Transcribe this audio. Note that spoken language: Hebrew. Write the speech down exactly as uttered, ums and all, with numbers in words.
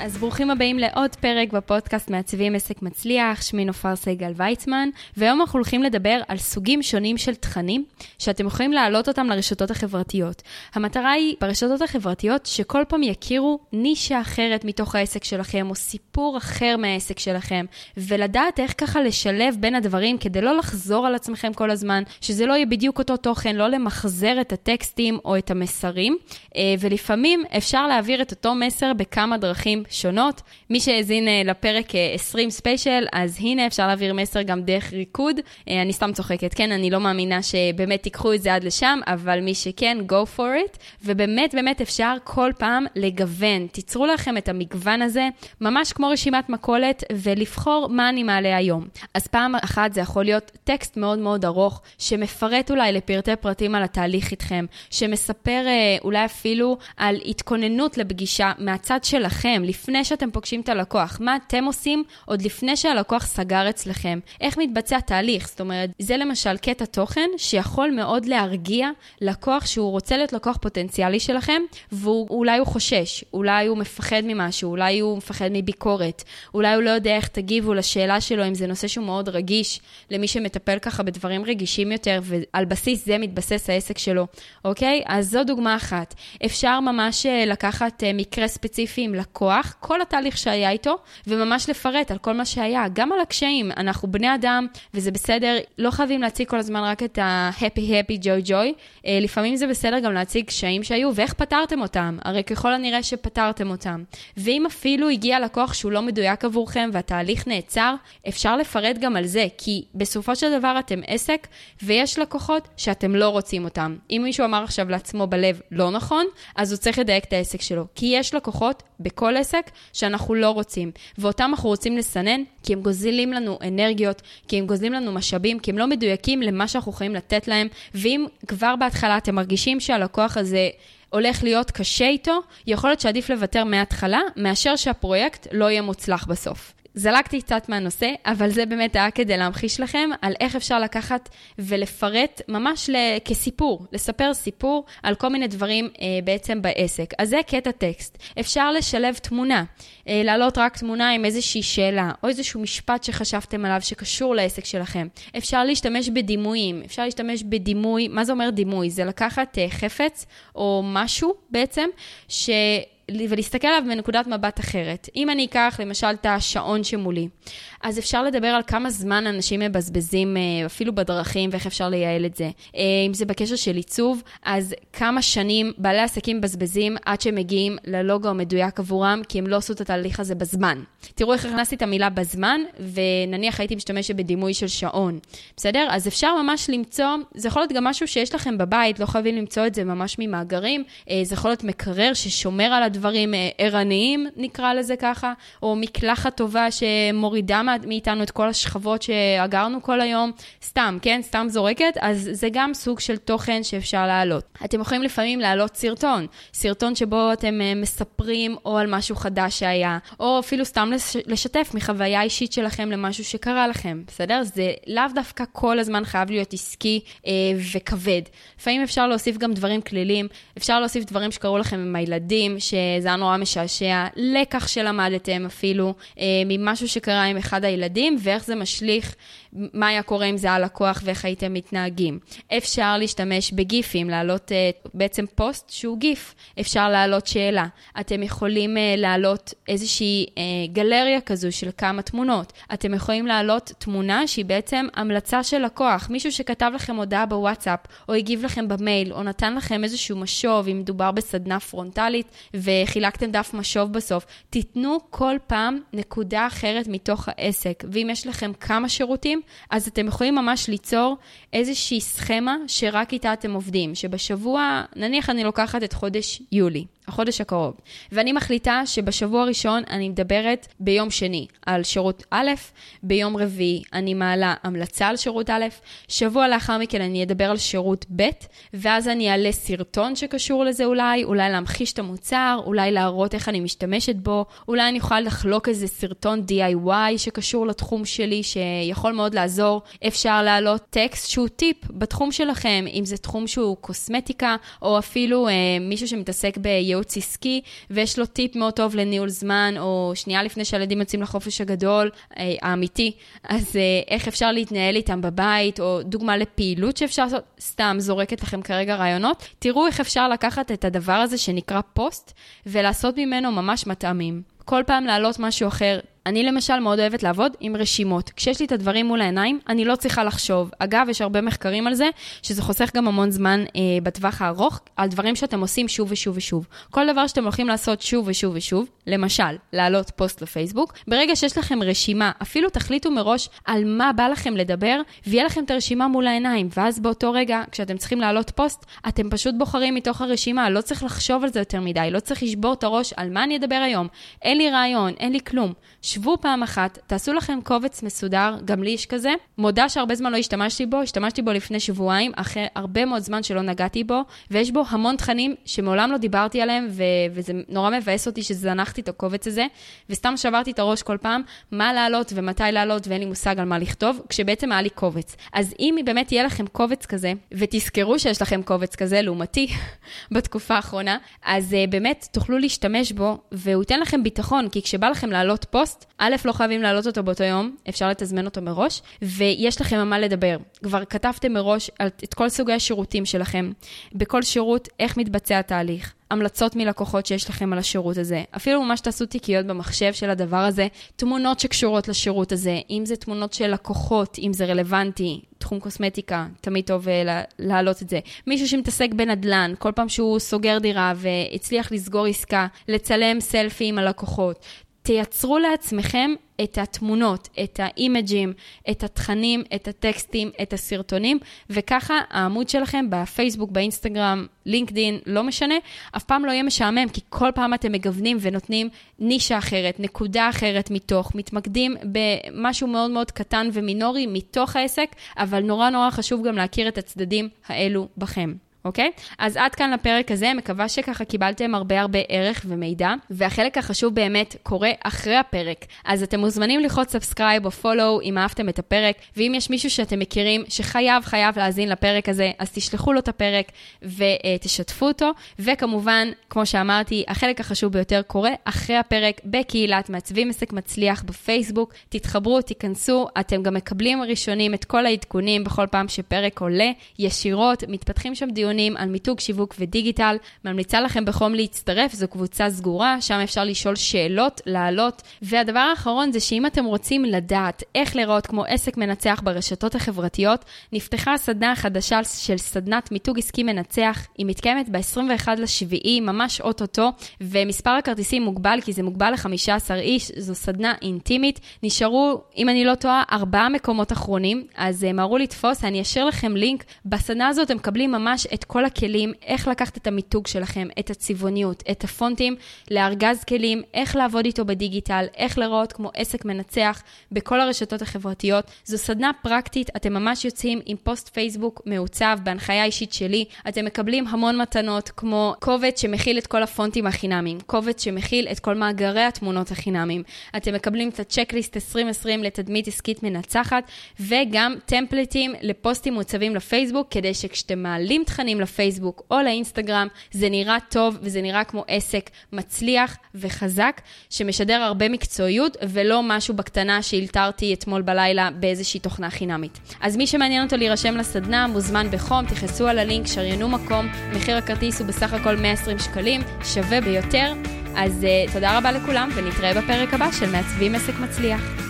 אז ברוכים הבאים לעוד פרק בפודקאסט מעצבים עסק מצליח, שמי נופר סייגל ויצמן, והיום אנחנו הולכים לדבר על סוגים שונים של תכנים, שאתם יכולים להעלות אותם לרשתות החברתיות. המטרה היא ברשתות החברתיות שכל פעם יכירו נישה אחרת מתוך העסק שלכם, או סיפור אחר מהעסק שלכם, ולדעת איך ככה לשלב בין הדברים, כדי לא לחזור על עצמכם כל הזמן, שזה לא יהיה בדיוק אותו תוכן, לא למחזר את הטקסטים או את המסרים, ולפעמים אפשר להעביר את אותו מסר בכמה דרכים שונות. מי שהזין לפרק עשרים ספיישל, אז הנה אפשר להעביר מסר גם דרך ריקוד. אני סתם צוחקת, כן, אני לא מאמינה שבאמת תיקחו את זה עד לשם, אבל מי שכן, go for it. ובאמת באמת אפשר כל פעם לגוון. תיצרו לכם את המגוון הזה, ממש כמו רשימת מקולת, ולבחור מה אני מעלה היום. אז פעם אחת זה יכול להיות טקסט מאוד מאוד ארוך, שמפרט אולי לפרטי פרטים על התהליך איתכם, שמספר אולי אפילו על התכוננות לפגישה מהצד שלכם, לפני שאתם פוגשים את הלקוח, מה אתם עושים עוד לפני שהלקוח סגר אצלכם, איך מתבצע תהליך, זאת אומרת, זה למשל קטע תוכן שיכול מאוד להרגיע לקוח שהוא רוצה להיות לקוח פוטנציאלי שלכם, ואולי הוא חושש, אולי הוא מפחד ממשהו, אולי הוא מפחד מביקורת, אולי הוא לא יודע איך תגיבו לשאלה שלו, אם זה נושא שהוא מאוד רגיש, למי שמטפל ככה בדברים רגישים יותר, ועל בסיס זה מתבסס העסק שלו, אוקיי? אז זו דוגמה אחת. אפשר ממש לקחת מקרה ספציפי עם לקוח, כל התהליך שהיה איתו, וממש לפרט על כל מה שהיה, גם על הקשיים. אנחנו בני אדם, וזה בסדר, לא חייבים להציג כל הזמן רק את ה-happy-happy joy-joy, לפעמים זה בסדר גם להציג קשיים שהיו, ואיך פתרתם אותם, הרי ככל הנראה שפתרתם אותם. ואם אפילו הגיע לקוח שהוא לא מדויק עבורכם, והתהליך נעצר, אפשר לפרט גם על זה, כי בסופו של דבר אתם עסק, ויש לקוחות שאתם לא רוצים אותם. אם מישהו אמר עכשיו לעצמו בלב לא נכון, אז הוא צריך לדייק את העסק שלו, כי יש לקוחות בכל עסק שאנחנו לא רוצים, ואותם אנחנו רוצים לסנן, כי הם גוזלים לנו אנרגיות, כי הם גוזלים לנו משאבים, כי הם לא מדויקים למה שאנחנו יכולים לתת להם. ואם כבר בהתחלה אתם מרגישים שהלקוח הזה הולך להיות קשה איתו, יכול להיות שעדיף לוותר מההתחלה, מאשר שהפרויקט לא יהיה מוצלח בסוף. זלקתי קצת מהנושא, אבל זה באמת היה כדי להמחיש לכם על איך אפשר לקחת ולפרט ממש כסיפור, לספר סיפור על כל מיני דברים בעצם בעסק. אז זה קטע טקסט. אפשר לשלב תמונה, להעלות רק תמונה עם איזושהי שאלה, או איזשהו משפט שחשבתם עליו שקשור לעסק שלכם. אפשר להשתמש בדימויים, אפשר להשתמש בדימוי, מה זה אומר דימוי? זה לקחת חפץ או משהו בעצם ש... ולהסתכל עליו מנקודת מבט אחרת. אם אני אקח למשל את השעון שמולי, אז אפשר לדבר על כמה זמן אנשים מבזבזים אפילו בדרכים, ואיך אפשר לייעל את זה. אם זה בקשר של עיצוב, אז כמה שנים בעלי עסקים מבזבזים עד שהם מגיעים ללוגו המדויק עבורם, כי הם לא עשו את התהליך הזה בזמן. תראו איך הכנסתי את המילה בזמן, ונניח הייתי משתמשת בדימוי של שעון. בסדר? אז אפשר ממש למצוא, זה יכול להיות גם משהו שיש לכם בבית, לא חייבים למצוא את זה ממש ממאגרים, זה יכול להיות מקרר ששומר על הדבר דברים עירניים, נקרא לזה ככה, או מקלחת טובה שמורידה מאיתנו את כל השכבות שאגרנו כל היום, סתם, כן? סתם זורקת, אז זה גם סוג של תוכן שאפשר להעלות. אתם יכולים לפעמים להעלות סרטון, סרטון שבו אתם מספרים או על משהו חדש שהיה, או אפילו סתם לשתף מחוויה אישית שלכם למשהו שקרה לכם, בסדר? זה לאו דווקא כל הזמן חייב להיות עסקי אה, וכבד. לפעמים אפשר להוסיף גם דברים כלילים, אפשר להוסיף דברים שקרו לכם עם הילדים, ש... זה היה נורא משעשע, לקח שלמדתם אפילו ממשהו שקרה עם אחד הילדים, ואיך זה משליך, מה היה קורה אם זה הלקוח ואיך הייתם מתנהגים. אפשר להשתמש בגיפים, להעלות בעצם פוסט שהוא גיף, אפשר להעלות שאלה, אתם יכולים להעלות איזושהי גלריה כזו של כמה תמונות, אתם יכולים להעלות תמונה שהיא בעצם המלצה של לקוח, מישהו שכתב לכם הודעה בוואטסאפ, או הגיב לכם במייל, או נתן לכם איזשהו משוב, אם מדובר בסדנה פרונטלית, ו חילקתם דף משוב בסוף, תיתנו כל פעם נקודה אחרת מתוך העסק, ואם יש לכם כמה שירותים, אז אתם יכולים ממש ליצור איזושהי סכמה שרק איתה אתם עובדים, שבשבוע, נניח אני לוקחת את חודש יולי, החודש הקרוב, ואני מחליטה שבשבוע הראשון אני מדברת ביום שני על שירות א', ביום רביעי אני מעלה המלצה על שירות א', שבוע לאחר מכן אני אדבר על שירות ב', ואז אני אעלה סרטון שקשור לזה אולי, אולי להמחיש את המוצר, אולי להראות איך אני משתמשת בו, אולי אני אוכל לחלוק איזה סרטון די איי וואי שקשור לתחום שלי, שיכול מאוד לעזור. אפשר להעלות טקסט שהוא טיפ בתחום שלכם, אם זה תחום שהוא קוסמטיקה, או אפילו אה, מישהו שמתעסק בייעוץ עסקי, ויש לו טיפ מאוד טוב לניהול זמן, או שנייה לפני שהילדים יוצאים לחופש הגדול, אה, האמיתי, אז אה, איך אפשר להתנהל איתם בבית, או דוגמה לפעילות שאפשר לעשות, סתם זורקת לכם כרגע רעיונות, תראו איך אפשר לקחת את הדבר הזה שנקרא פוסט, ולעשות ממנו ממש מטעמים. כל פעם להעלות משהו אחר. אני למשל מאוד אוהבת לעבוד עם רשימות. כשיש לי את הדברים מול העיניים, אני לא צריכה לחשוב. אגב, יש הרבה מחקרים על זה, שזה חוסך גם המון זמן אה, בטווח הארוך, על דברים שאתם עושים שוב ושוב ושוב. כל דבר שאתם הולכים לעשות שוב ושוב ושוב, למשל, להעלות פוסט לפייסבוק, ברגע שיש לכם רשימה, אפילו תחליטו מראש על מה בא לכם לדבר, ויהיה לכם את הרשימה מול העיניים, ואז באותו רגע, כשאתם צריכים להעלות פוסט, אתם פשוט בוחרים מתוך הרשימה, לא צריך לחשוב על זה יותר מדי, לא צריך לשבור את הראש על מה אני אדבר היום. אין לי רעיון, אין לי כלום. שבו פעם אחת, תעשו לכם קובץ מסודר, גם לי יש כזה. מודע שהרבה זמן לא השתמשתי בו, השתמשתי בו לפני שבועיים, אחרי הרבה מאוד זמן שלא נגעתי בו, ויש בו המון תכנים שמעולם לא דיברתי עליהם, ו- וזה נורא מבאס אותי שזנחתי את הקובץ הזה, וסתם שברתי את הראש כל פעם, מה לעלות ומתי לעלות, ואין לי מושג על מה לכתוב, כשבעצם היה לי קובץ. אז אם באמת יהיה לכם קובץ כזה, ותזכרו שיש לכם קובץ כזה, לעומתי, בתקופה האחרונה, אז באמת תוכלו להשתמש בו, והוא ייתן לכם ביטחון, כי כשבא לכם לעלות פוסט, א', לא חייבים להעלות אותו באותו יום, אפשר לתזמן אותו מראש, ויש לכם מה לדבר. כבר כתבתם מראש את כל סוגי השירותים שלכם, בכל שירות איך מתבצע התהליך. המלצות מלקוחות שיש לכם על השירות הזה. אפילו ממש תעשו תיקיות במחשב של הדבר הזה, תמונות שקשורות לשירות הזה, אם זה תמונות של לקוחות, אם זה רלוונטי, תחום קוסמטיקה, תמיד טוב להעלות את זה. מישהו שמתעסק בנדלן, כל פעם שהוא סוגר דירה והצליח לסגור עסקה, לצלם סלפי עם הלקוחות. תייצרו לעצמכם את התמונות, את האימג'ים, את התכנים, את הטקסטים, את הסרטונים, וככה העמוד שלכם בפייסבוק, באינסטגרם, לינקדין, לא משנה, אף פעם לא יהיה משעמם, כי כל פעם אתם מגוונים ונותנים נישה אחרת, נקודה אחרת מתוך, מתמקדים במשהו מאוד מאוד קטן ומינורי מתוך העסק, אבל נורא נורא חשוב גם להכיר את הצדדים האלו בכם. אוקיי? אז עד כאן לפרק הזה, מקווה שככה קיבלתם הרבה הרבה ערך ומידע, והחלק החשוב באמת קורה אחרי הפרק. אז אתם מוזמנים ללחוץ סאבסקרייב או פולו אם אהבתם את הפרק, ואם יש מישהו שאתם מכירים שחייב חייב להאזין לפרק הזה, אז תשלחו לו את הפרק ותשתפו אותו, וכמובן, כמו שאמרתי, החלק החשוב ביותר קורה אחרי הפרק בקהילת מעצבים עסק מצליח בפייסבוק, תתחברו, תיכנסו, אתם גם מקבלים ראשונים את כל העדכונים בכל פעם שפרק עולה, ישירות, מתפתחים שם דיונים על מיתוג, שיווק ודיגיטל. ממליצה לכם בחום להצטרף, זו קבוצה סגורה, שם אפשר לשאול שאלות, לעלות. והדבר האחרון זה שאם אתם רוצים לדעת איך לראות כמו עסק מנצח ברשתות החברתיות, נפתחה סדנה חדשה של סדנת מיתוג עסקי מנצח. היא מתקיימת ב-עשרים ואחד לשביעי, ממש אוטוטו, ומספר הכרטיסים מוגבל, כי זה מוגבל ל-חמישה עשר איש, זו סדנה אינטימית. נשארו, אם אני לא טועה, ארבעה מקומות אחרונים, אז מהרו לתפוס, אני אשאיר לכם לינק. בסדנה הזאת הם מקבלים ממש את כל הכלים, איך לקחת את המיתוג שלכם, את הצבעוניות, את הפונטים, לארגז כלים, איך לעבוד איתו בדיגיטל, איך לראות כמו עסק מנצח בכל הרשתות החברתיות. זו סדנה פרקטית, אתם ממש יוצאים עם פוסט פייסבוק מעוצב בהנחיה אישית שלי, אתם מקבלים המון מתנות כמו קובץ שמכיל את כל הפונטים החינמים, קובץ שמכיל את כל מאגרי התמונות החינמים, אתם מקבלים את הצ'קליסט עשרים עשרים לתדמית עסקית מנצחת, וגם טמפלטים לפוסטים מוצבים לפייסבוק, כדי שכשאתם מעלים תכנים לפייסבוק או לאינסטגרם, זה נראה טוב וזה נראה כמו עסק מצליח וחזק, שמשדר הרבה מקצועיות ולא משהו בקטנה שהלתרתי אתמול בלילה באיזושהי תוכנה חינמית. אז מי שמעניין אותו להירשם לסדנה, מוזמן בחום, תכנסו על הלינק, שריינו מקום, מחיר הכרטיס הוא בסך הכל מאה ועשרים שקלים, שווה ביותר. אז uh, תודה רבה לכולם ונתראה בפרק הבא של מעצבים עסק מצליח.